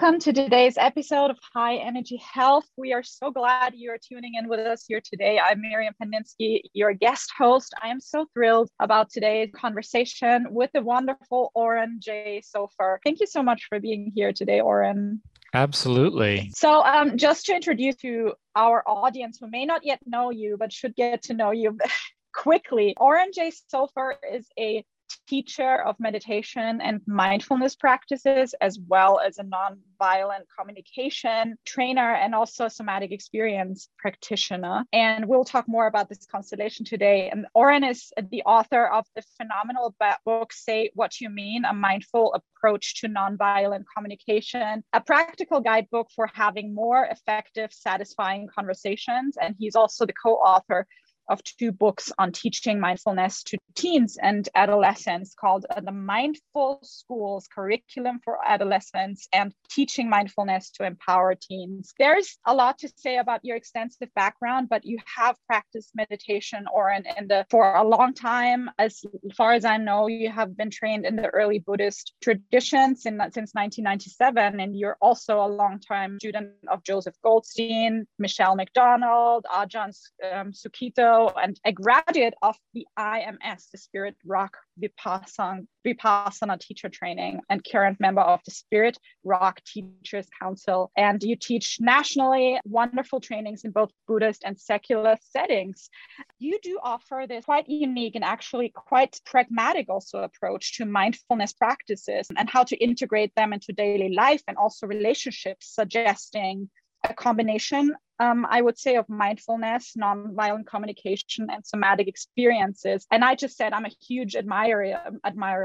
Welcome to today's episode of High Energy Health. We are so glad you're tuning in with us here today. I'm Miriam Paninski, your guest host. I am so thrilled about today's conversation with the wonderful Oren Jay Sofer. Thank you so much for being here today, Oren. Absolutely. So just to introduce you, our audience who may not yet know you, but should get to know you quickly, Oren Jay Sofer is a teacher of meditation and mindfulness practices, as well as a nonviolent communication trainer and also somatic experience practitioner. And we'll talk more about this constellation today. And Oren is the author of the phenomenal book, Say What You Mean, A Mindful Approach to Nonviolent Communication, a practical guidebook for having more effective, satisfying conversations. And he's also the co-author of two books on teaching mindfulness to teens and adolescents called The Mindful Schools Curriculum for Adolescents and Teaching Mindfulness to Empower Teens. There's a lot to say about your extensive background, but you have practiced meditation, Oren, for a long time. As far as I know, you have been trained in the early Buddhist traditions since 1997, and you're also a long-time student of Joseph Goldstein, Michelle McDonald, Ajahn Sukhito, and a graduate of the IMS, the Spirit Rock Vipassana teacher training, and current member of the Spirit Rock Teachers Council. And you teach nationally, wonderful trainings in both Buddhist and secular settings. You do offer this quite unique and actually quite pragmatic also approach to mindfulness practices and how to integrate them into daily life and also relationships, suggesting a combination, I would say, of mindfulness, nonviolent communication, and somatic experiences. And I just said I'm a huge admirer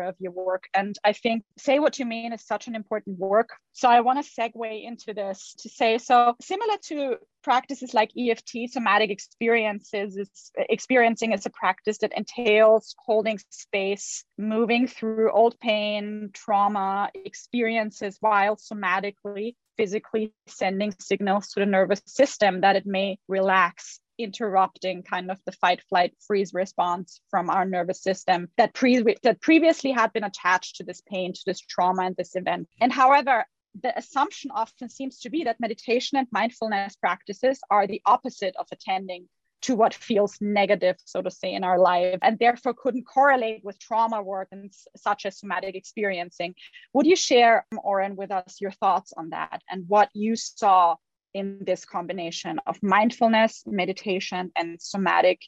of your work. And I think Say What You Mean is such an important work. So I want to segue into this to say, so similar to practices like EFT, somatic experiencing is a practice that entails holding space, moving through old pain, trauma, experiences, while somatically, physically sending signals to the nervous system that it may relax, interrupting kind of the fight, flight, freeze response from our nervous system that previously had been attached to this pain, to this trauma and this event. And however, the assumption often seems to be that meditation and mindfulness practices are the opposite of attending to what feels negative, so to say, in our life, and therefore couldn't correlate with trauma work and such as somatic experiencing. Would you share, Oren, with us your thoughts on that and what you saw in this combination of mindfulness, meditation, and somatic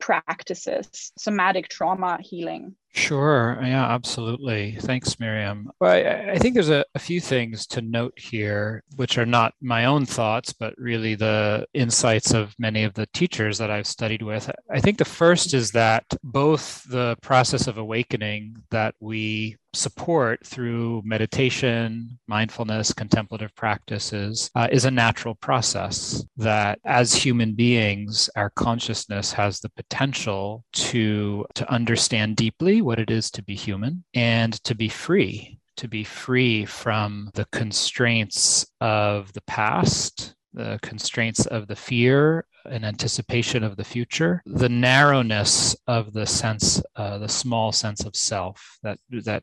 practices, somatic trauma healing? Sure. Yeah, absolutely. Thanks, Miriam. Well, I think there's a few things to note here, which are not my own thoughts, but really the insights of many of the teachers that I've studied with. I think the first is that both the process of awakening that we support through meditation, mindfulness, contemplative practices is a natural process that as human beings, our consciousness has the potential to understand deeply what it is to be human and to be free from the constraints of the past, the constraints of the fear and anticipation of the future, the narrowness of the sense, the small sense of self that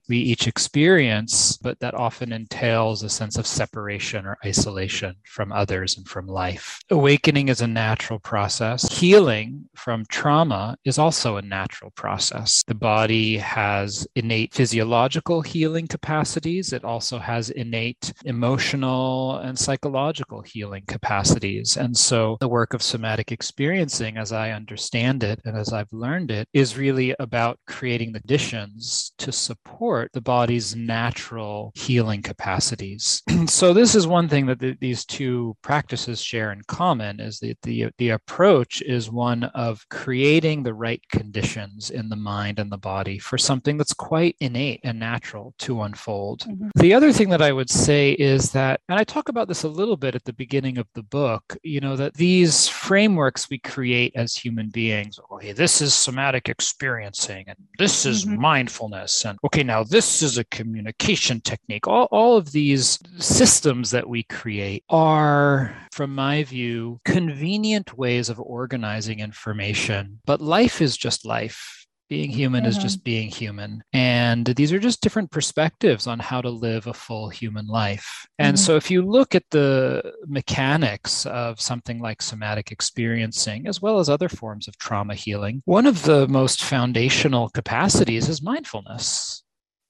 we each experience, but that often entails a sense of separation or isolation from others and from life. Awakening is a natural process. Healing from trauma is also a natural process. The body has innate physiological healing capacities. It also has innate emotional and psychological healing capacities. And so the work of somatic somatic experiencing, as I understand it and as I've learned it, is really about creating the conditions to support the body's natural healing capacities. So this is one thing that these two practices share in common, is that the approach is one of creating the right conditions in the mind and the body for something that's quite innate and natural to unfold. Mm-hmm. The other thing that I would say is that, and I talk about this a little bit at the beginning of the book, you know, that these frameworks we create as human beings, okay, this is somatic experiencing, and this is mindfulness, and okay, now this is a communication technique. All of these systems that we create are, from my view, convenient ways of organizing information, but life is just life. Being human is just being human. And these are just different perspectives on how to live a full human life. And so if you look at the mechanics of something like somatic experiencing, as well as other forms of trauma healing, one of the most foundational capacities is mindfulness.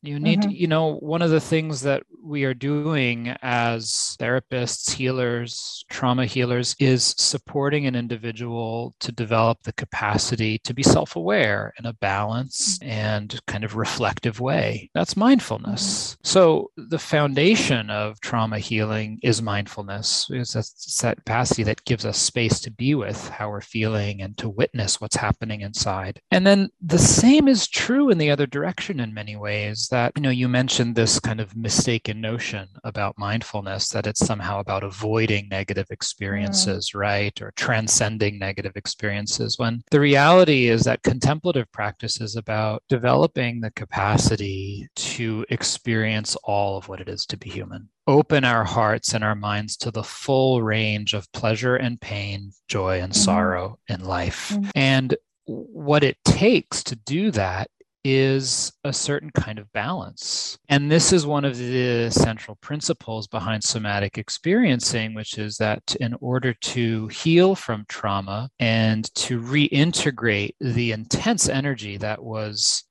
You need, you know, one of the things that we are doing as therapists, healers, trauma healers, is supporting an individual to develop the capacity to be self-aware in a balanced and kind of reflective way. That's mindfulness. So the foundation of trauma healing is mindfulness. It's that capacity that gives us space to be with how we're feeling and to witness what's happening inside. And then the same is true in the other direction in many ways. That, you know, you mentioned this kind of mistaken notion about mindfulness, that it's somehow about avoiding negative experiences, right? Or transcending negative experiences, when the reality is that contemplative practice is about developing the capacity to experience all of what it is to be human. Open our hearts and our minds to the full range of pleasure and pain, joy and sorrow in life. And what it takes to do that is a certain kind of balance. And this is one of the central principles behind somatic experiencing, which is that in order to heal from trauma and to reintegrate the intense energy that was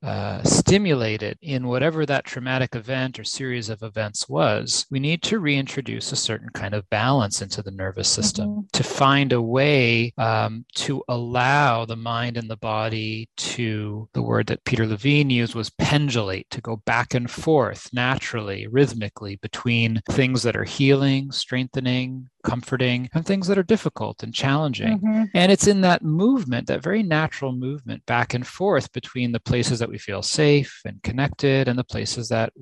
stimulated in whatever that traumatic event or series of events was, we need to reintroduce a certain kind of balance into the nervous system, to find a way to allow the mind and the body to, the word that Peter Levine used was pendulate, to go back and forth naturally, rhythmically, between things that are healing, strengthening, comforting, and things that are difficult and challenging. And it's in that movement, that very natural movement back and forth between the places that we feel safe and connected and the places that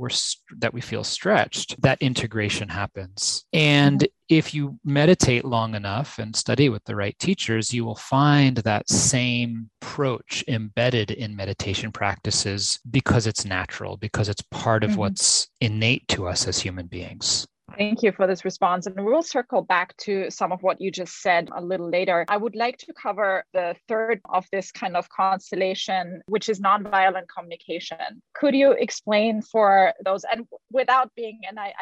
we feel stretched, that integration happens. And if you meditate long enough and study with the right teachers, you will find that same approach embedded in meditation practices, because it's natural, because it's part of what's innate to us as human beings. Thank you for this response. And we'll circle back to some of what you just said a little later. I would like to cover the third of this kind of constellation, which is nonviolent communication. Could you explain for those, and without being, and I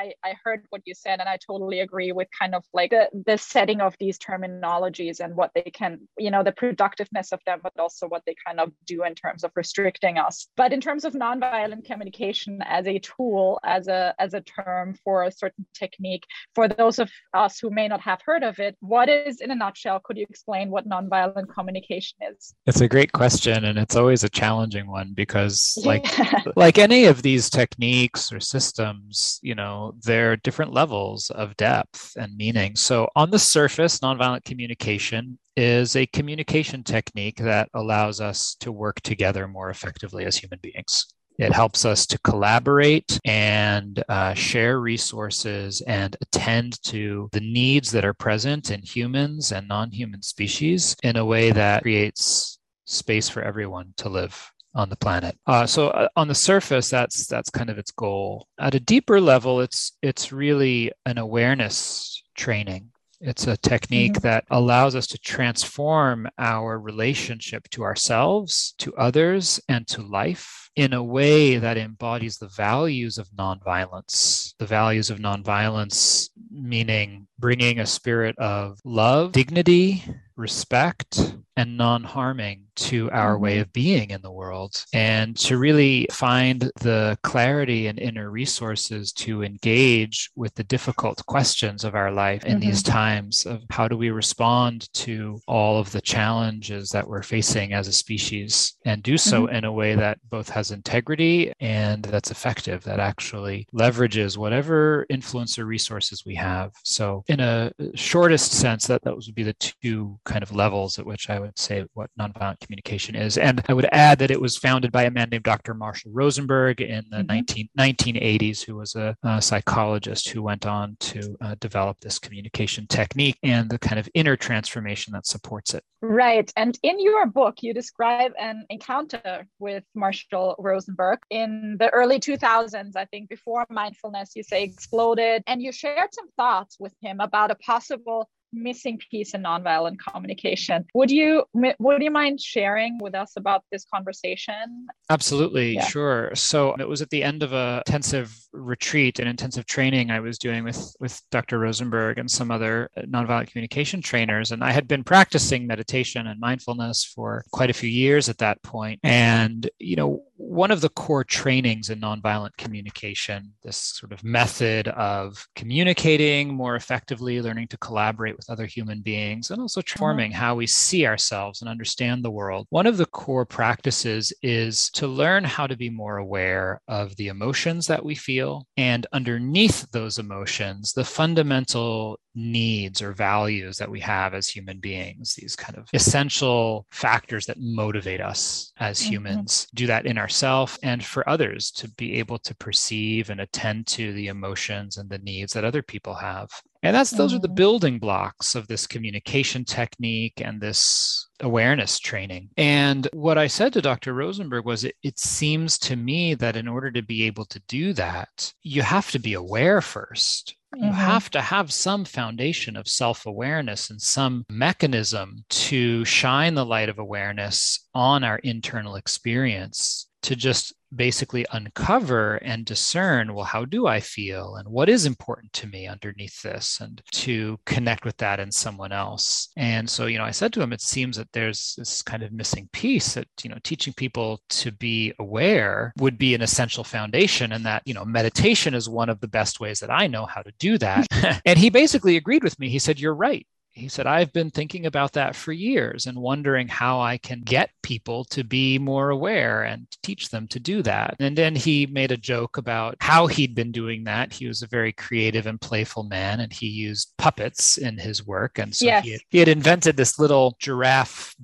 heard what you said, and I totally agree with kind of like the setting of these terminologies and what they can, you know, the productiveness of them, but also what they kind of do in terms of restricting us. But in terms of nonviolent communication as a tool, as a term for a certain technique, for those of us who may not have heard of it, what is, in a nutshell, could you explain what nonviolent communication is? It's a great question, and it's always a challenging one, because like any of these techniques or systems, you know, there are different levels of depth and meaning. So on the surface, nonviolent communication is a communication technique that allows us to work together more effectively as human beings. It helps us to collaborate and share resources and attend to the needs that are present in humans and non-human species in a way that creates space for everyone to live on the planet. So on the surface, that's kind of its goal. At a deeper level, it's really an awareness training. It's a technique that allows us to transform our relationship to ourselves, to others, and to life in a way that embodies the values of nonviolence. The values of nonviolence meaning bringing a spirit of love, dignity, respect, and non-harming to our way of being in the world, and to really find the clarity and inner resources to engage with the difficult questions of our life in these times of how do we respond to all of the challenges that we're facing as a species, and do so in a way that both has integrity and that's effective, that actually leverages whatever influence or resources we have. So in a shortest sense, that would be the two kind of levels at which I would say what nonviolent communication is. And I would add that it was founded by a man named Dr. Marshall Rosenberg in the 1980s, who was a psychologist who went on to develop this communication technique and the kind of inner transformation that supports it. Right. And in your book, you describe an encounter with Marshall Rosenberg in the early 2000s, I think, before mindfulness, you say, exploded. And you shared some thoughts with him about a possible missing piece in nonviolent communication. Would you mind sharing with us about this conversation? Absolutely, yeah. Sure. So it was at the end of a intensive retreat and intensive training I was doing with Dr. Rosenberg and some other nonviolent communication trainers. And I had been practicing meditation and mindfulness for quite a few years at that point. And, you know, one of the core trainings in nonviolent communication, this sort of method of communicating more effectively, learning to collaborate with other human beings, and also transforming how we see ourselves and understand the world. One of the core practices is to learn how to be more aware of the emotions that we feel, and underneath those emotions, the fundamental needs or values that we have as human beings, these kind of essential factors that motivate us as humans, do that in ourselves and for others, to be able to perceive and attend to the emotions and the needs that other people have. And those are the building blocks of this communication technique and this awareness training. And what I said to Dr. Rosenberg was, it seems to me that in order to be able to do that, you have to be aware first. You have to have some foundation of self-awareness and some mechanism to shine the light of awareness on our internal experience, to just basically uncover and discern, well, how do I feel and what is important to me underneath this, and to connect with that in someone else. And so, you know, I said to him, it seems that there's this kind of missing piece that, you know, teaching people to be aware would be an essential foundation, and that, you know, meditation is one of the best ways that I know how to do that. And he basically agreed with me. He said, you're right. He said, I've been thinking about that for years and wondering how I can get people to be more aware and teach them to do that. And then he made a joke about how he'd been doing that. He was a very creative and playful man, and he used puppets in his work. And so he had invented this little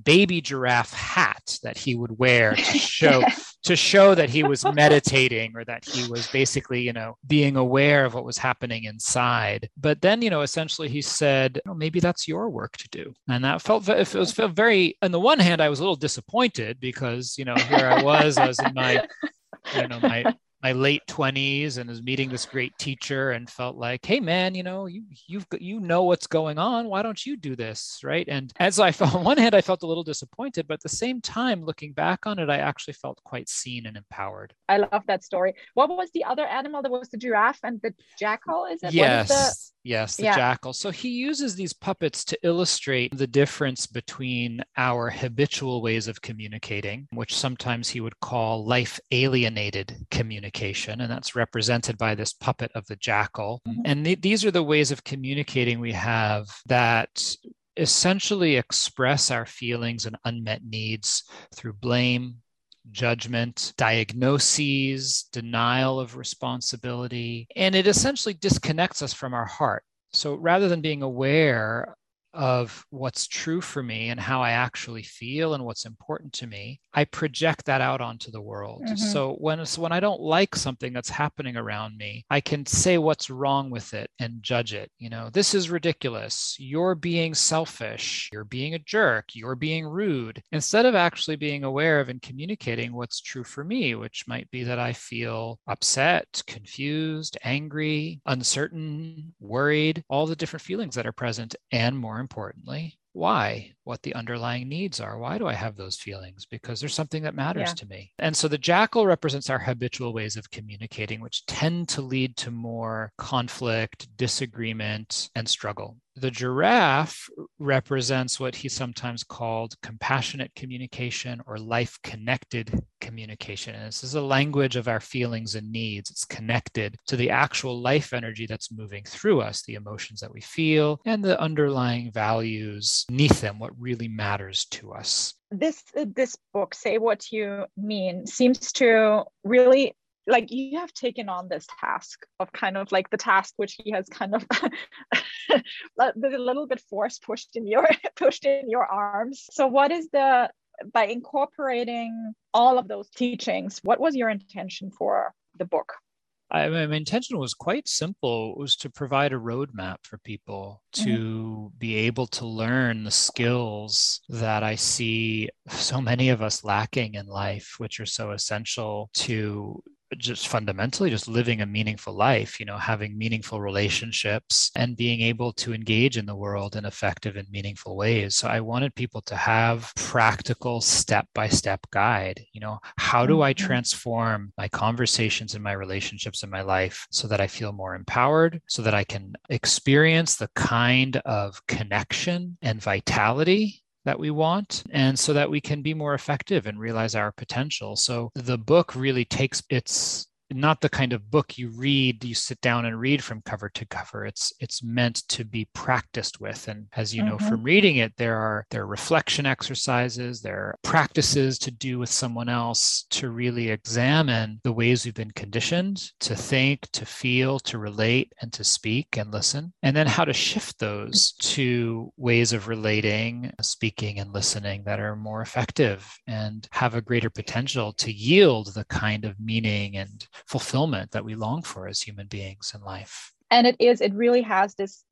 baby giraffe hat that he would wear to show that he was meditating, or that he was basically, you know, being aware of what was happening inside. But then, you know, essentially he said, well, maybe that's your work to do. And that felt very, on the one hand, I was a little disappointed because, you know, here I was in my late 20s and was meeting this great teacher, and felt like, hey man, you know, you know what's going on. Why don't you do this? Right. And as I felt, on one hand, I felt a little disappointed, but at the same time, looking back on it, I actually felt quite seen and empowered. I love that story. What was the other animal? There was the giraffe and the jackal, is it? Yes. Yes, the jackal. So he uses these puppets to illustrate the difference between our habitual ways of communicating, which sometimes he would call life alienated communication. And that's represented by this puppet of the jackal. And these are the ways of communicating we have that essentially express our feelings and unmet needs through blame, judgment, diagnoses, denial of responsibility, and it essentially disconnects us from our heart. So rather than being aware of what's true for me and how I actually feel and what's important to me, I project that out onto the world. So when I don't like something that's happening around me, I can say what's wrong with it and judge it. You know, this is ridiculous. You're being selfish. You're being a jerk. You're being rude. Instead of actually being aware of and communicating what's true for me, which might be that I feel upset, confused, angry, uncertain, worried, all the different feelings that are present, and more importantly, why, what the underlying needs are. Why do I have those feelings? Because there's something that matters to me. And so the jackal represents our habitual ways of communicating, which tend to lead to more conflict, disagreement, and struggle. The giraffe represents what he sometimes called compassionate communication or life-connected communication. And this is a language of our feelings and needs. It's connected to the actual life energy that's moving through us, the emotions that we feel, and the underlying values beneath them, what really matters to us. This book, Say What You Mean, seems to really... like you have taken on this task of kind of like the task which he has kind of a little bit force pushed in your arms. So what is by incorporating all of those teachings, what was your intention for the book? My intention was quite simple. It was to provide a roadmap for people to be able to learn the skills that I see so many of us lacking in life, which are so essential to just fundamentally just living a meaningful life, you know, having meaningful relationships and being able to engage in the world in effective and meaningful ways. So I wanted people to have practical step-by-step guide, you know, how do I transform my conversations and my relationships in my life so that I feel more empowered, so that I can experience the kind of connection and vitality that we want, and so that we can be more effective and realize our potential. So the book really takes, it's not the kind of book you read, you sit down and read from cover to cover. It's meant to be practiced with. And as you know from reading it, there are reflection exercises, there are practices to do with someone else to really examine the ways we've been conditioned to think, to feel, to relate, and to speak and listen. And then how to shift those to ways of relating, speaking, and listening that are more effective and have a greater potential to yield the kind of meaning and fulfillment that we long for as human beings in life. And it really has this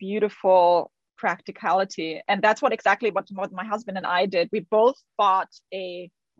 beautiful practicality. And that's what my husband and I did. We both bought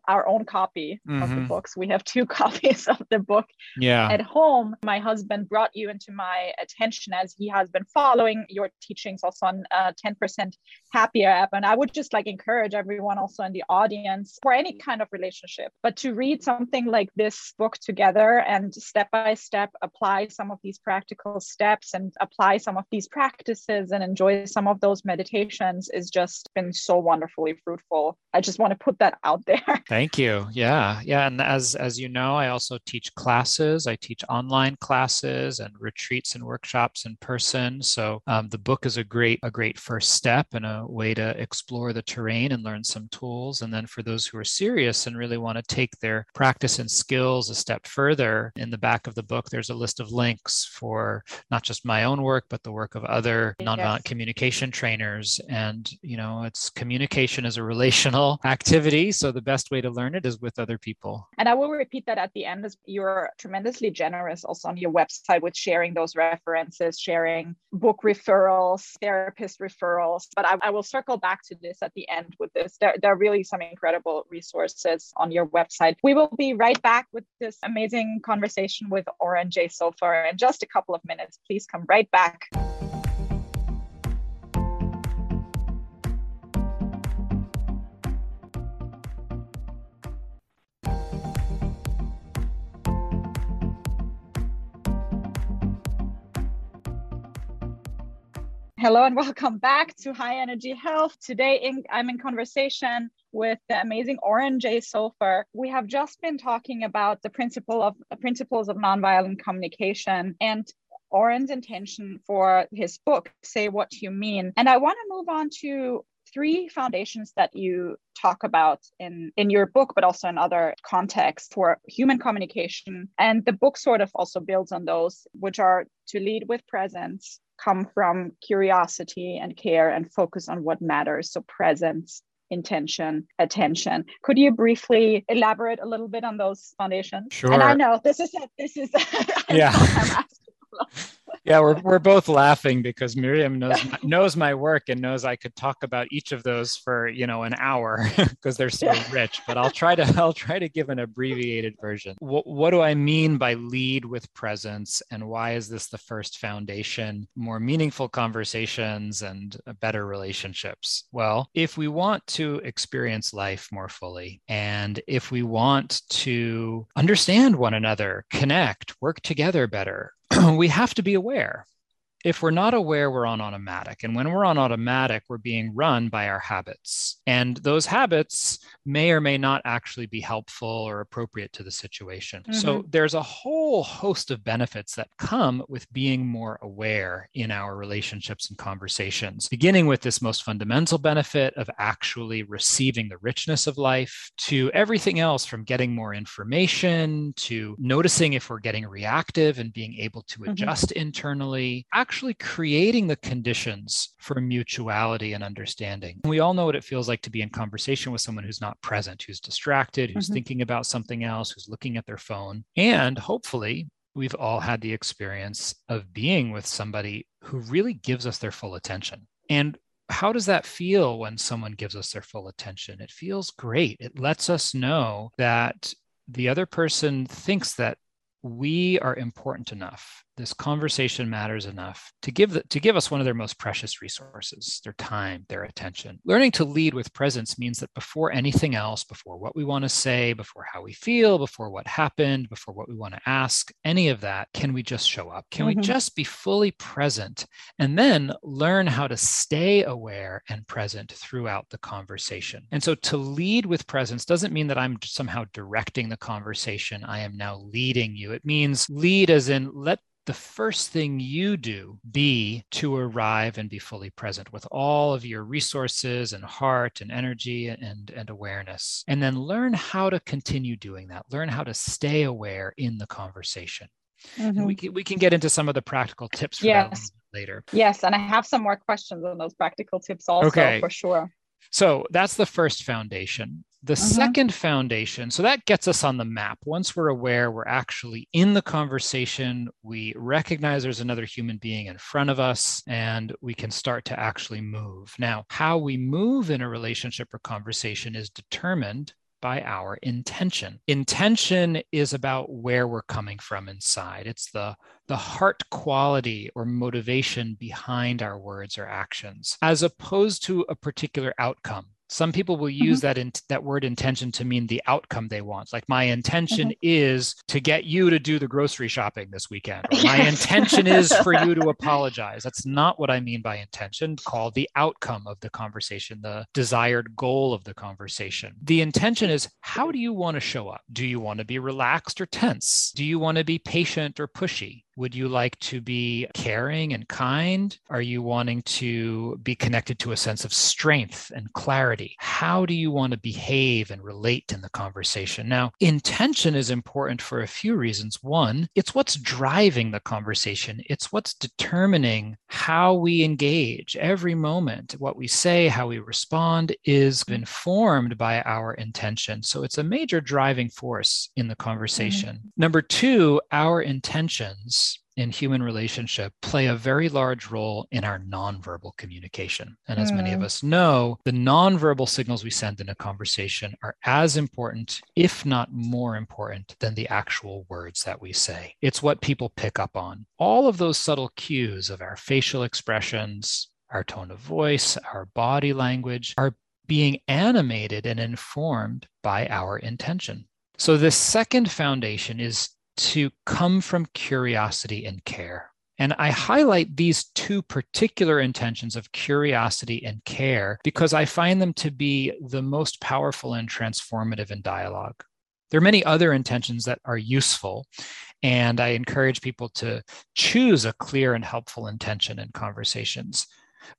our own copy of the books. We have two copies of the book at home. My husband brought you into my attention as he has been following your teachings also on 10% Happier app. And I would just like encourage everyone also in the audience for any kind of relationship, but to read something like this book together and step-by-step apply some of these practical steps and apply some of these practices and enjoy some of those meditations is just been so wonderfully fruitful. I just want to put that out there. Thank you. Yeah. Yeah. And as you know, I also teach classes. I teach online classes and retreats and workshops in person. So the book is a great first step and a way to explore the terrain and learn some tools. And then for those who are serious and really want to take their practice and skills a step further, in the back of the book, there's a list of links for not just my own work, but the work of other nonviolent communication trainers. And, you know, communication is a relational activity. So the best way to learn it is with other people. And I will repeat that at the end is you're tremendously generous also on your website with sharing those references, sharing book referrals, therapist referrals. But I will circle back to this at the end with this. There are really some incredible resources on your website. We will be right back with this amazing conversation with Oren Jay Sofer in just a couple of minutes. Please come right back. Hello and welcome back to High Energy Health. Today I'm in conversation with the amazing Oren Jay Sofer. We have just been talking about the principles of nonviolent communication and Oren's intention for his book, Say What You Mean. And I want to move on to three foundations that you talk about in your book, but also in other contexts for human communication. And the book sort of also builds on those, which are to lead with presence, come from curiosity and care, and focus on what matters. So presence, intention, attention. Could you briefly elaborate a little bit on those foundations? Sure. And I know this is Yeah, we're both laughing because Miriam knows my work and knows I could talk about each of those for, you know, an hour because they're so rich, but I'll try to give an abbreviated version. What do I mean by lead with presence, and why is this the first foundation? More meaningful conversations and better relationships. Well, if we want to experience life more fully, and if we want to understand one another, connect, work together better, we have to be aware. If we're not aware, we're on automatic. And when we're on automatic, we're being run by our habits. And those habits may or may not actually be helpful or appropriate to the situation. Mm-hmm. So there's a whole host of benefits that come with being more aware in our relationships and conversations, beginning with this most fundamental benefit of actually receiving the richness of life, to everything else from getting more information, to noticing if we're getting reactive and being able to adjust mm-hmm. internally. Actually creating the conditions for mutuality and understanding. We all know what it feels like to be in conversation with someone who's not present, who's distracted, who's mm-hmm. thinking about something else, who's looking at their phone. And hopefully, we've all had the experience of being with somebody who really gives us their full attention. And how does that feel when someone gives us their full attention? It feels great. It lets us know that the other person thinks that we are important enough. This conversation matters enough to give us one of their most precious resources, their time, their attention. Learning to lead with presence means that before anything else, before what we want to say, before how we feel, before what happened, before what we want to ask, any of that, can we just show up? Can mm-hmm. we just be fully present and then learn how to stay aware and present throughout the conversation? And so to lead with presence doesn't mean that I'm somehow directing the conversation. I am now leading you. It means lead as in let the first thing you do be to arrive and be fully present with all of your resources and heart and energy and awareness. And then learn how to continue doing that. Learn how to stay aware in the conversation. Mm-hmm. And we can get into some of the practical tips for yes. that later. Yes. And I have some more questions on those practical tips also for sure. So that's the first foundation. The uh-huh. second foundation, so that gets us on the map. Once we're aware, we're actually in the conversation. We recognize there's another human being in front of us, and we can start to actually move. Now, how we move in a relationship or conversation is determined by our intention. Intention is about where we're coming from inside. It's the heart quality or motivation behind our words or actions, as opposed to a particular outcome. Some people will use mm-hmm. that word intention to mean the outcome they want. Like my intention mm-hmm. is to get you to do the grocery shopping this weekend. Or my intention is for you to apologize. That's not what I mean by intention. Call the outcome of the conversation, the desired goal of the conversation. The intention is, how do you want to show up? Do you want to be relaxed or tense? Do you want to be patient or pushy? Would you like to be caring and kind? Are you wanting to be connected to a sense of strength and clarity? How do you want to behave and relate in the conversation? Now, intention is important for a few reasons. One, it's what's driving the conversation. It's what's determining how we engage every moment. What we say, how we respond is informed by our intention. So it's a major driving force in the conversation. Mm-hmm. Number two, our intentions in human relationship play a very large role in our nonverbal communication. And as many of us know, the nonverbal signals we send in a conversation are as important, if not more important, than the actual words that we say. It's what people pick up on. All of those subtle cues of our facial expressions, our tone of voice, our body language are being animated and informed by our intention. So this second foundation is to come from curiosity and care. And I highlight these two particular intentions of curiosity and care because I find them to be the most powerful and transformative in dialogue. There are many other intentions that are useful, and I encourage people to choose a clear and helpful intention in conversations.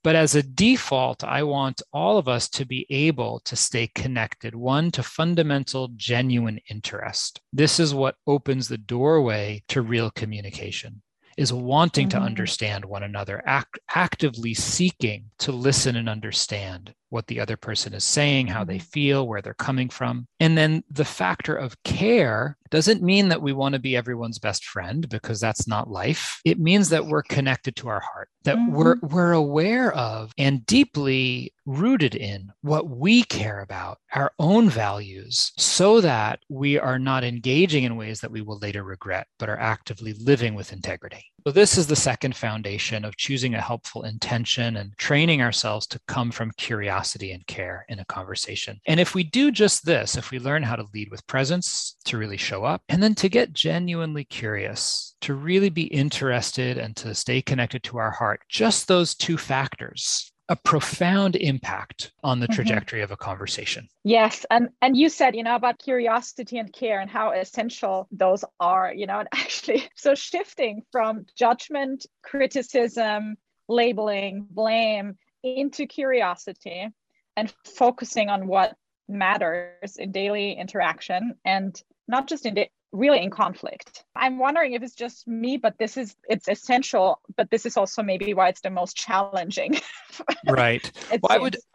But as a default, I want all of us to be able to stay connected, one, to fundamental, genuine interest. This is what opens the doorway to real communication, is wanting to understand one another, actively seeking to listen and understand what the other person is saying, how they feel, where they're coming from. And then the factor of care doesn't mean that we want to be everyone's best friend, because that's not life. It means that we're connected to our heart, that we're aware of and deeply rooted in what we care about, our own values, so that we are not engaging in ways that we will later regret, but are actively living with integrity. So this is the second foundation of choosing a helpful intention and training ourselves to come from curiosity curiosity and care in a conversation. And if we do just this, if we learn how to lead with presence, to really show up, and then to get genuinely curious, to really be interested and to stay connected to our heart, just those two factors, a profound impact on the trajectory of a conversation. Yes. And you said, about curiosity and care and how essential those are, and actually, so shifting from judgment, criticism, labeling, blame into curiosity and focusing on what matters in daily interaction and not just really in conflict. I'm wondering if it's just me, but it's essential, but this is also maybe why it's the most challenging. Right.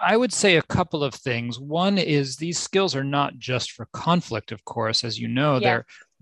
I would say a couple of things. One is these skills are not just for conflict, of course, as you know,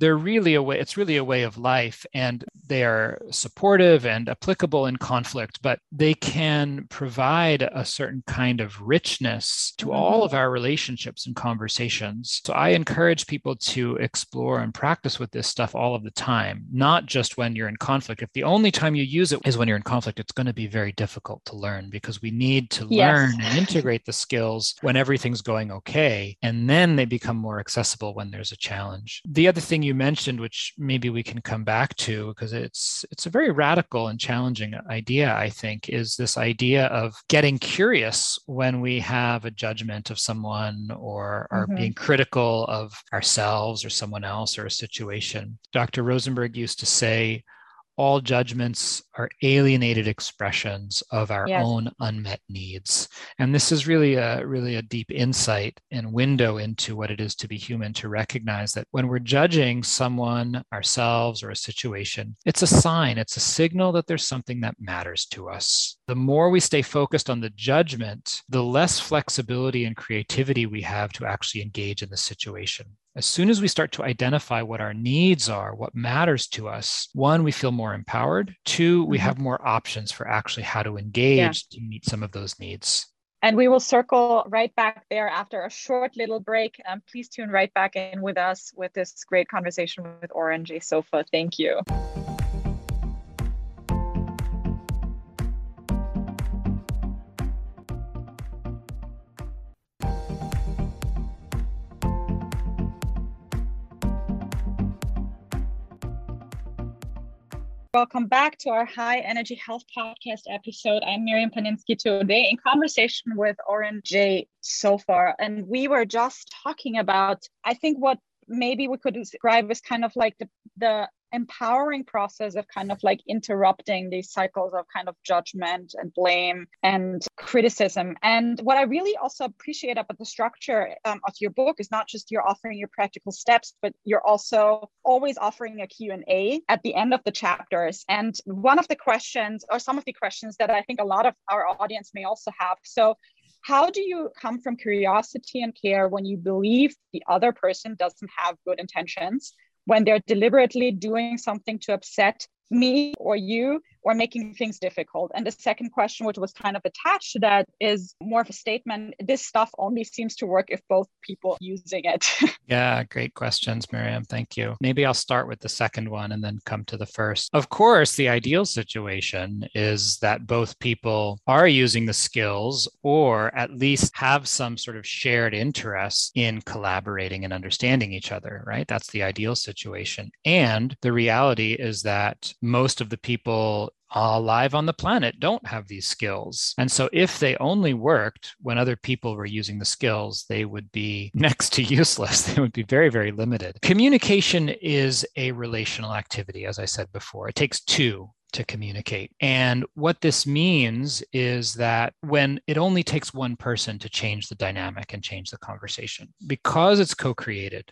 they're really a way of life, and they are supportive and applicable in conflict, but they can provide a certain kind of richness to all of our relationships and conversations. So I encourage people to explore and practice with this stuff all of the time, not just when you're in conflict. If the only time you use it is when you're in conflict, it's going to be very difficult to learn, because we need to learn and integrate the skills when everything's going okay, and then they become more accessible when there's a challenge. The other thing you mentioned, which maybe we can come back to, because it's a very radical and challenging idea, I think, is this idea of getting curious when we have a judgment of someone or are being critical of ourselves or someone else or a situation. Dr. Rosenberg used to say, all judgments are alienated expressions of our own unmet needs. And this is really a deep insight and window into what it is to be human, to recognize that when we're judging someone, ourselves, or a situation, it's a sign, it's a signal that there's something that matters to us. The more we stay focused on the judgment, the less flexibility and creativity we have to actually engage in the situation. As soon as we start to identify what our needs are, what matters to us, one, we feel more empowered. Two, we have more options for actually how to engage to meet some of those needs. And we will circle right back there after a short little break. Please tune right back in with us with this great conversation with Oren Jay Sofer. Thank you. Welcome back to our High Energy Health Podcast episode. I'm Miriam Paninski, today in conversation with Oren Jay Sofer. And we were just talking about, I think what maybe we could describe as kind of like the empowering process of kind of like interrupting these cycles of kind of judgment and blame and criticism. And what I really also appreciate about the structure of your book is not just you're offering your practical steps, but you're also always offering a Q&A at the end of the chapters. And one of the questions, or some of the questions that I think a lot of our audience may also have. So how do you come from curiosity and care when you believe the other person doesn't have good intentions, when they're deliberately doing something to upset me or you, or making things difficult? And the second question, which was kind of attached to that, is more of a statement. This stuff only seems to work if both people using it. Yeah, great questions, Miriam. Thank you. Maybe I'll start with the second one and then come to the first. Of course, the ideal situation is that both people are using the skills, or at least have some sort of shared interest in collaborating and understanding each other, right? That's the ideal situation. And the reality is that most of the people alive on the planet don't have these skills. And so if they only worked when other people were using the skills, they would be next to useless. They would be very, very limited. Communication is a relational activity, as I said before. It takes two to communicate. And what this means is that when it only takes one person to change the dynamic and change the conversation, because it's co-created,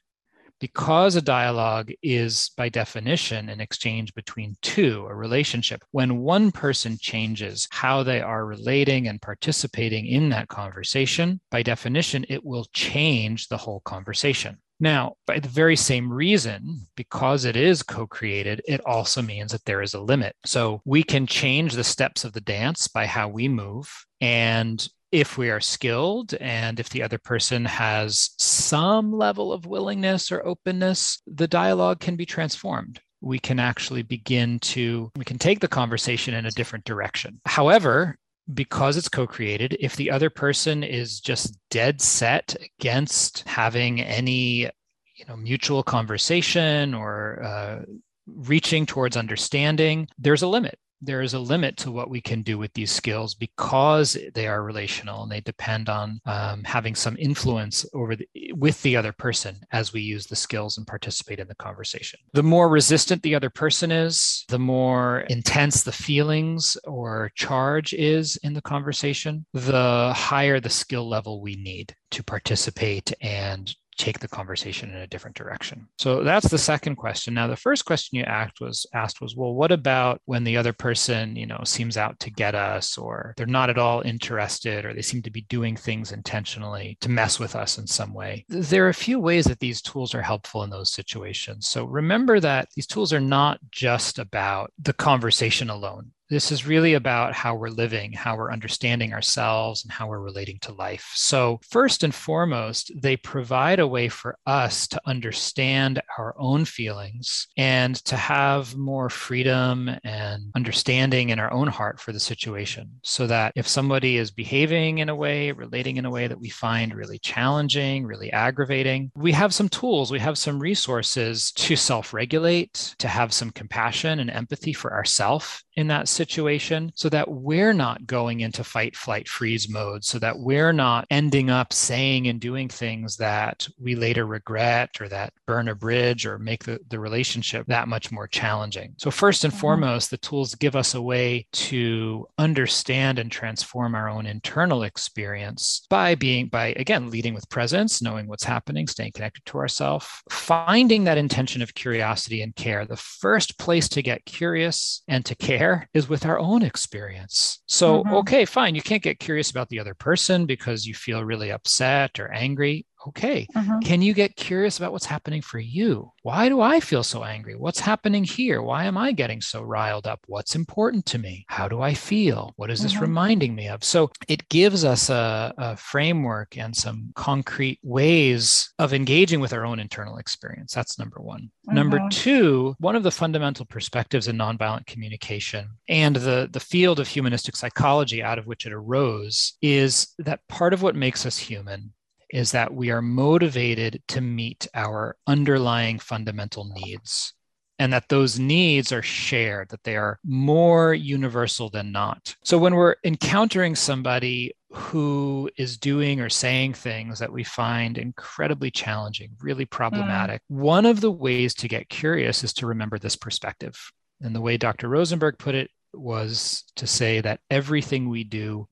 because a dialogue is, by definition, an exchange between two, a relationship, when one person changes how they are relating and participating in that conversation, by definition, it will change the whole conversation. Now, by the very same reason, because it is co-created, it also means that there is a limit. So we can change the steps of the dance by how we move, and if we are skilled and if the other person has some level of willingness or openness, the dialogue can be transformed. We can take the conversation in a different direction. However, because it's co-created, if the other person is just dead set against having any, mutual conversation or reaching towards understanding, there's a limit. There is a limit to what we can do with these skills because they are relational and they depend on having some influence over with the other person as we use the skills and participate in the conversation. The more resistant the other person is, the more intense the feelings or charge is in the conversation, the higher the skill level we need to participate and take the conversation in a different direction. So that's the second question. Now, the first question you asked was, well, what about when the other person, seems out to get us, or they're not at all interested, or they seem to be doing things intentionally to mess with us in some way? There are a few ways that these tools are helpful in those situations. So remember that these tools are not just about the conversation alone. This is really about how we're living, how we're understanding ourselves, and how we're relating to life. So first and foremost, they provide a way for us to understand our own feelings and to have more freedom and understanding in our own heart for the situation, so that if somebody is behaving in a way, relating in a way that we find really challenging, really aggravating, we have some tools, we have some resources to self-regulate, to have some compassion and empathy for ourselves in that situation, so that we're not going into fight, flight, freeze mode, so that we're not ending up saying and doing things that we later regret or that burn a bridge or make the relationship that much more challenging. So first and foremost, the tools give us a way to understand and transform our own internal experience by leading with presence, knowing what's happening, staying connected to ourselves, finding that intention of curiosity and care. The first place to get curious and to care is with our own experience. So, okay, fine. You can't get curious about the other person because you feel really upset or angry. Okay. Can you get curious about what's happening for you? Why do I feel so angry? What's happening here? Why am I getting so riled up? What's important to me? How do I feel? What is this reminding me of? So it gives us a framework and some concrete ways of engaging with our own internal experience. That's number one. Number two, one of the fundamental perspectives in nonviolent communication and the field of humanistic psychology out of which it arose is that part of what makes us human is that we are motivated to meet our underlying fundamental needs, and that those needs are shared, that they are more universal than not. So when we're encountering somebody who is doing or saying things that we find incredibly challenging, really problematic, one of the ways to get curious is to remember this perspective. And the way Dr. Rosenberg put it was to say that everything we do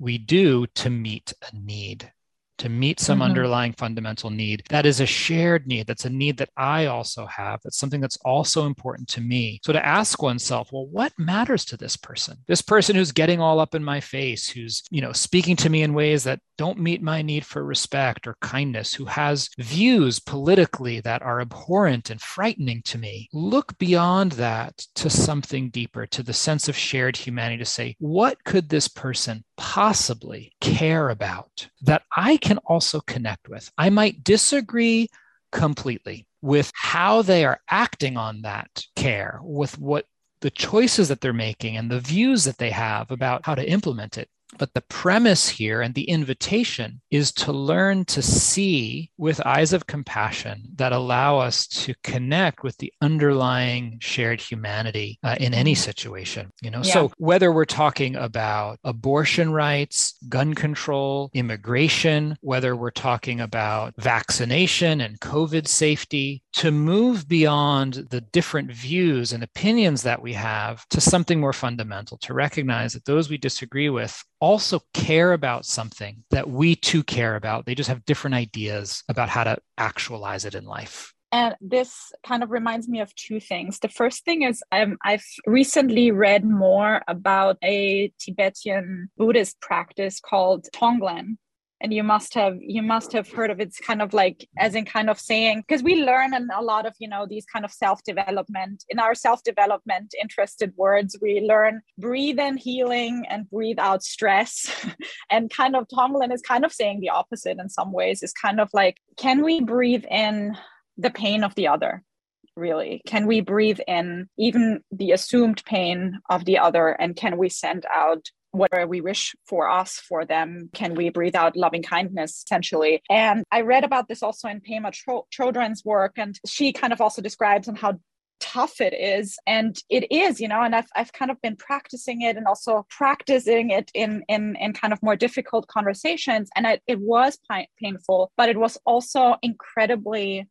to meet a need, to meet some underlying fundamental need. That is a shared need. That's a need that I also have. That's something that's also important to me. So to ask oneself, well, what matters to this person? This person who's getting all up in my face, who's, speaking to me in ways that don't meet my need for respect or kindness, who has views politically that are abhorrent and frightening to me. Look beyond that to something deeper, to the sense of shared humanity, to say, what could this person possibly care about that I can also connect with? I might disagree completely with how they are acting on that care, with what the choices that they're making and the views that they have about how to implement it. But the premise here and the invitation is to learn to see with eyes of compassion that allow us to connect with the underlying shared humanity in any situation. Yeah. So whether we're talking about abortion rights, gun control, immigration, whether we're talking about vaccination and COVID safety, to move beyond the different views and opinions that we have to something more fundamental, to recognize that those we disagree with also care about something that we too care about. They just have different ideas about how to actualize it in life. And this kind of reminds me of two things. The first thing is I've recently read more about a Tibetan Buddhist practice called Tonglen. And you must have heard of it. It's kind of like, as in kind of saying, because we learn in a lot of, these kind of self-development, in our self-development interested words, we learn breathe in healing and breathe out stress. And kind of Tonglen is kind of saying the opposite in some ways. It's kind of like, can we breathe in the pain of the other? Really? Can we breathe in even the assumed pain of the other? And can we send out whatever we wish for us, for them. Can we breathe out loving kindness, essentially? And I read about this also in Pema Chodron's work, and she kind of also describes on how tough it is. And it is, you know, and I've kind of been practicing it and also practicing it in kind of more difficult conversations. And it was painful, but it was also incredibly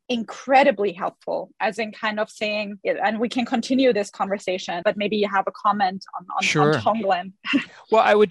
helpful, as in kind of saying, and we can continue this conversation, but maybe you have a comment on Tonglen. Well,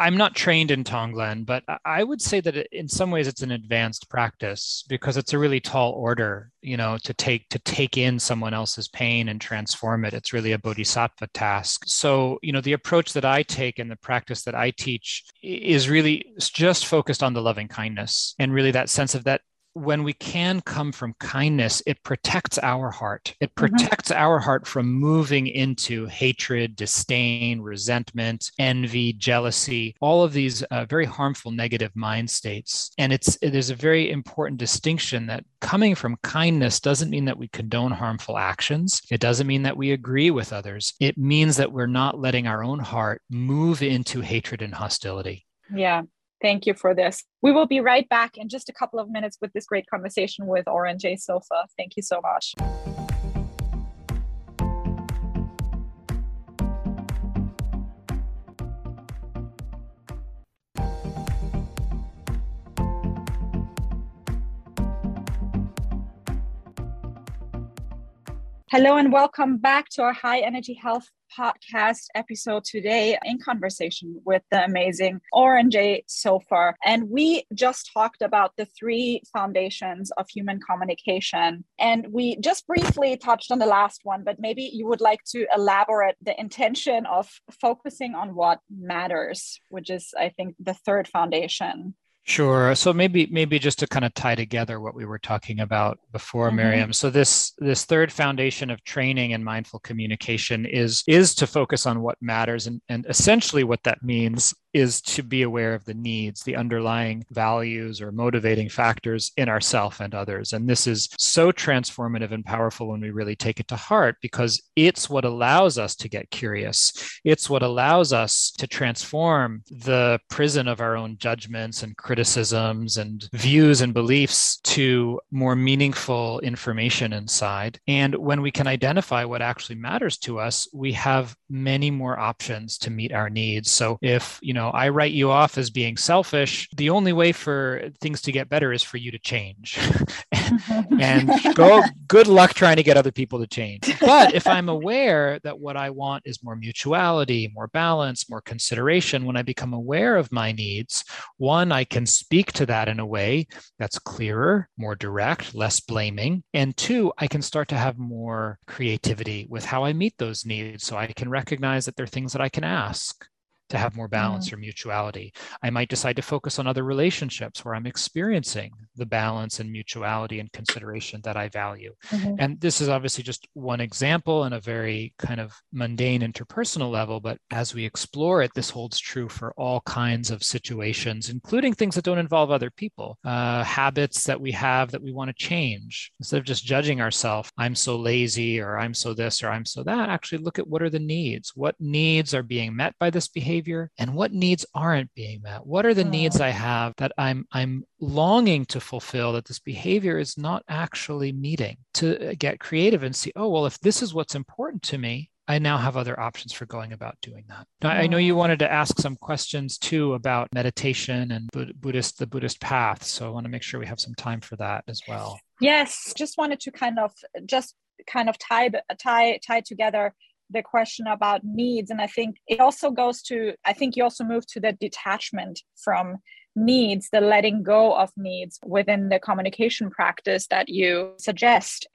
I'm not trained in Tonglen, but I would say that in some ways it's an advanced practice, because it's a really tall order, you know, to take in someone else's pain and transform it. It's really a bodhisattva task. So, you know, the approach that I take and the practice that I teach is really just focused on the loving kindness, and really that sense of that when we can come from kindness, it protects our heart. It protects our heart from moving into hatred, disdain, resentment, envy, jealousy, all of these very harmful negative mind states. And there's a very important distinction that coming from kindness doesn't mean that we condone harmful actions. It doesn't mean that we agree with others. It means that we're not letting our own heart move into hatred and hostility. Yeah. Thank you for this. We will be right back in just a couple of minutes with this great conversation with Oren Jay Sofer. Thank you so much. Hello and welcome back to our High Energy Health podcast episode today, in conversation with the amazing Oren Jay Sofer. And we just talked about the three foundations of human communication. And we just briefly touched on the last one, but maybe you would like to elaborate the intention of focusing on what matters, which is, I think, the third foundation. Sure. So maybe just to kind of tie together what we were talking about before, Miriam. So this third foundation of training and mindful communication is to focus on what matters. And essentially what that means is to be aware of the needs, the underlying values or motivating factors in ourselves and others. And this is so transformative and powerful when we really take it to heart, because it's what allows us to get curious. It's what allows us to transform the prison of our own judgments and criticisms and views and beliefs to more meaningful information inside. And when we can identify what actually matters to us, we have many more options to meet our needs. So if, you know, I write you off as being selfish, the only way for things to get better is for you to change. and good luck trying to get other people to change. But if I'm aware that what I want is more mutuality, more balance, more consideration, when I become aware of my needs, one, I can speak to that in a way that's clearer, more direct, less blaming. And two, I can start to have more creativity with how I meet those needs. So I can recognize that there are things that I can ask to have more balance or mutuality. I might decide to focus on other relationships where I'm experiencing the balance and mutuality and consideration that I value. And this is obviously just one example and a very kind of mundane interpersonal level, but as we explore it, this holds true for all kinds of situations, including things that don't involve other people, habits that we have that we want to change. Instead of just judging ourselves, I'm so lazy, or I'm so this, or I'm so that, actually look at what are the needs? What needs are being met by this behavior? And what needs aren't being met? What are the needs I have that I'm longing to fulfill that this behavior is not actually meeting? To get creative and see, oh, well, if this is what's important to me, I now have other options for going about doing that. Now, I know you wanted to ask some questions too about meditation and the Buddhist path. So I want to make sure we have some time for that as well. Yes, just wanted to kind of tie together the question about needs. And I think it also goes to, I think you also move to the detachment from needs, the letting go of needs within the communication practice that you suggest.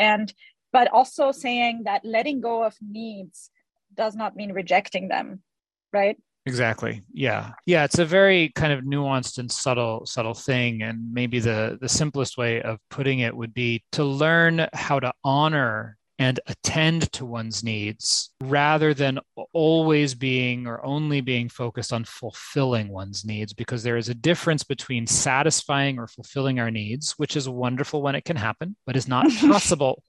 But also saying that letting go of needs does not mean rejecting them, right? Exactly. Yeah. Yeah. It's a very kind of nuanced and subtle thing. And maybe the simplest way of putting it would be to learn how to honor and attend to one's needs rather than always being or only being focused on fulfilling one's needs, because there is a difference between satisfying or fulfilling our needs, which is wonderful when it can happen, but is not possible,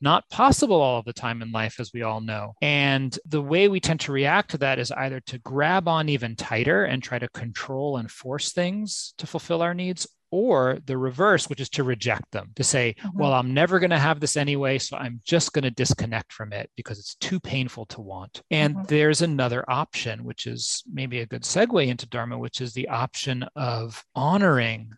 all of the time in life, as we all know. And the way we tend to react to that is either to grab on even tighter and try to control and force things to fulfill our needs, or the reverse, which is to reject them, to say, well, I'm never going to have this anyway, so I'm just going to disconnect from it because it's too painful to want. And there's another option, which is maybe a good segue into Dharma, which is the option of honoring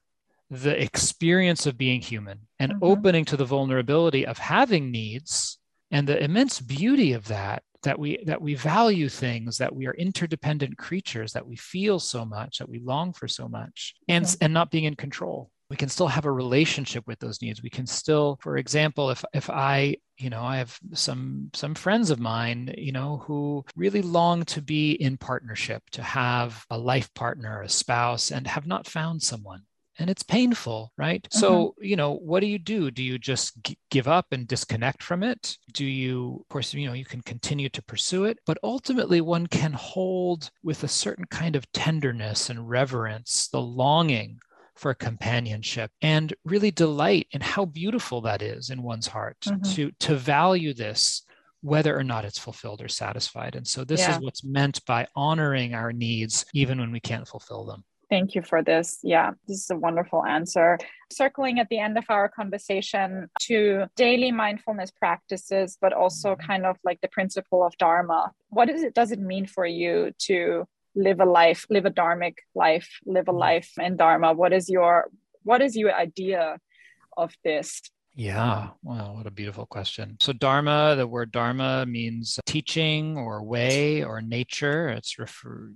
the experience of being human and opening to the vulnerability of having needs and the immense beauty of that. That we value things, that we are interdependent creatures, that we feel so much, that we long for so much, and not being in control. We can still have a relationship with those needs. We can still, for example, if I, I have some friends of mine, who really long to be in partnership, to have a life partner, a spouse, and have not found someone. And it's painful, right? So, what do you do? Do you just give up and disconnect from it? Do you, of course, you can continue to pursue it, but ultimately one can hold with a certain kind of tenderness and reverence the longing for companionship and really delight in how beautiful that is in one's heart to value this, whether or not it's fulfilled or satisfied. And so this is what's meant by honoring our needs, even when we can't fulfill them. Thank you for this. Yeah, this is a wonderful answer. Circling at the end of our conversation to daily mindfulness practices, but also kind of like the principle of Dharma. What does it mean for you to live a life, live a Dharmic life, live a life in Dharma? What is your idea of this? Yeah. Wow. What a beautiful question. So Dharma, the word Dharma means teaching or way or nature. It's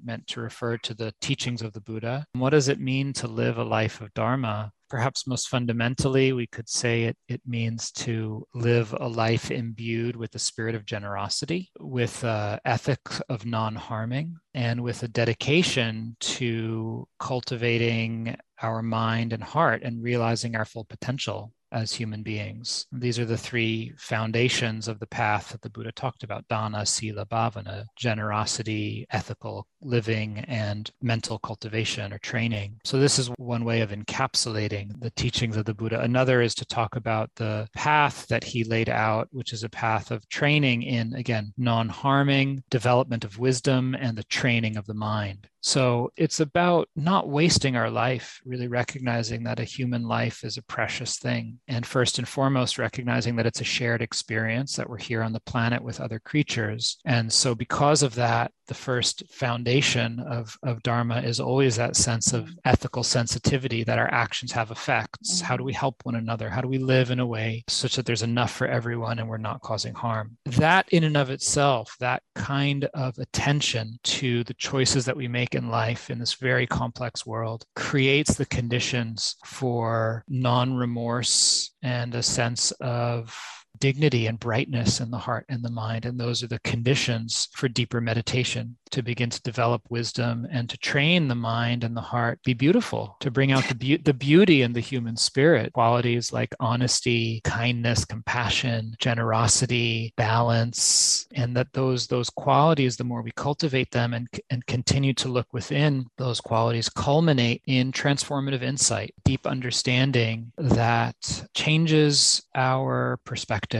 meant to refer to the teachings of the Buddha. And what does it mean to live a life of Dharma? Perhaps most fundamentally, we could say it means to live a life imbued with the spirit of generosity, with ethics of non-harming, and with a dedication to cultivating our mind and heart and realizing our full potential as human beings. These are the three foundations of the path that the Buddha talked about: dana, sila, bhavana, generosity, ethical living, and mental cultivation or training. So this is one way of encapsulating the teachings of the Buddha. Another is to talk about the path that he laid out, which is a path of training in, again, non-harming, development of wisdom, and the training of the mind. So it's about not wasting our life, really recognizing that a human life is a precious thing. And first and foremost, recognizing that it's a shared experience, that we're here on the planet with other creatures. And so because of that, the first foundation of Dharma is always that sense of ethical sensitivity, that our actions have effects. How do we help one another? How do we live in a way such that there's enough for everyone and we're not causing harm? That in and of itself, that kind of attention to the choices that we make in life in this very complex world, creates the conditions for non-remorse and a sense of dignity and brightness in the heart and the mind. And those are the conditions for deeper meditation, to begin to develop wisdom and to train the mind and the heart, be beautiful, to bring out the beauty in the human spirit, qualities like honesty, kindness, compassion, generosity, balance, and that those qualities, the more we cultivate them and continue to look within, those qualities culminate in transformative insight, deep understanding that changes our perspective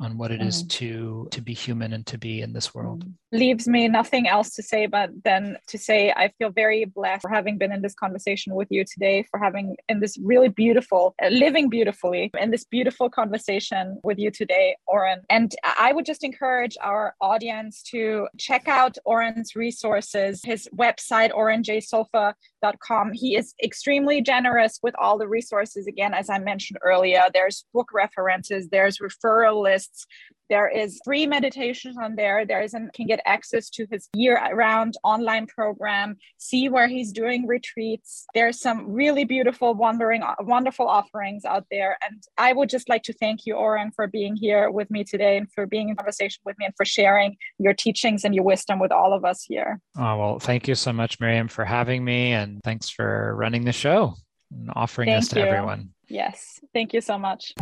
on what it is to be human and to be in this world. Leaves me nothing else to say, but then to say, I feel very blessed for having been in this conversation with you today, for having in this really beautiful, living beautifully in this beautiful conversation with you today, Oren. And I would just encourage our audience to check out Oren's resources, his website, orenjsofer.com. He is extremely generous with all the resources. Again, as I mentioned earlier, there's book references, there's referral lists, there is free meditations on there. Can get access to his year-round online program, see where he's doing retreats. There's some really beautiful, wonderful offerings out there. And I would just like to thank you, Oren, for being here with me today and for being in conversation with me and for sharing your teachings and your wisdom with all of us here. Oh, well, thank you so much, Miriam, for having me. And thanks for running the show and offering this to everyone. Yes. Thank you so much.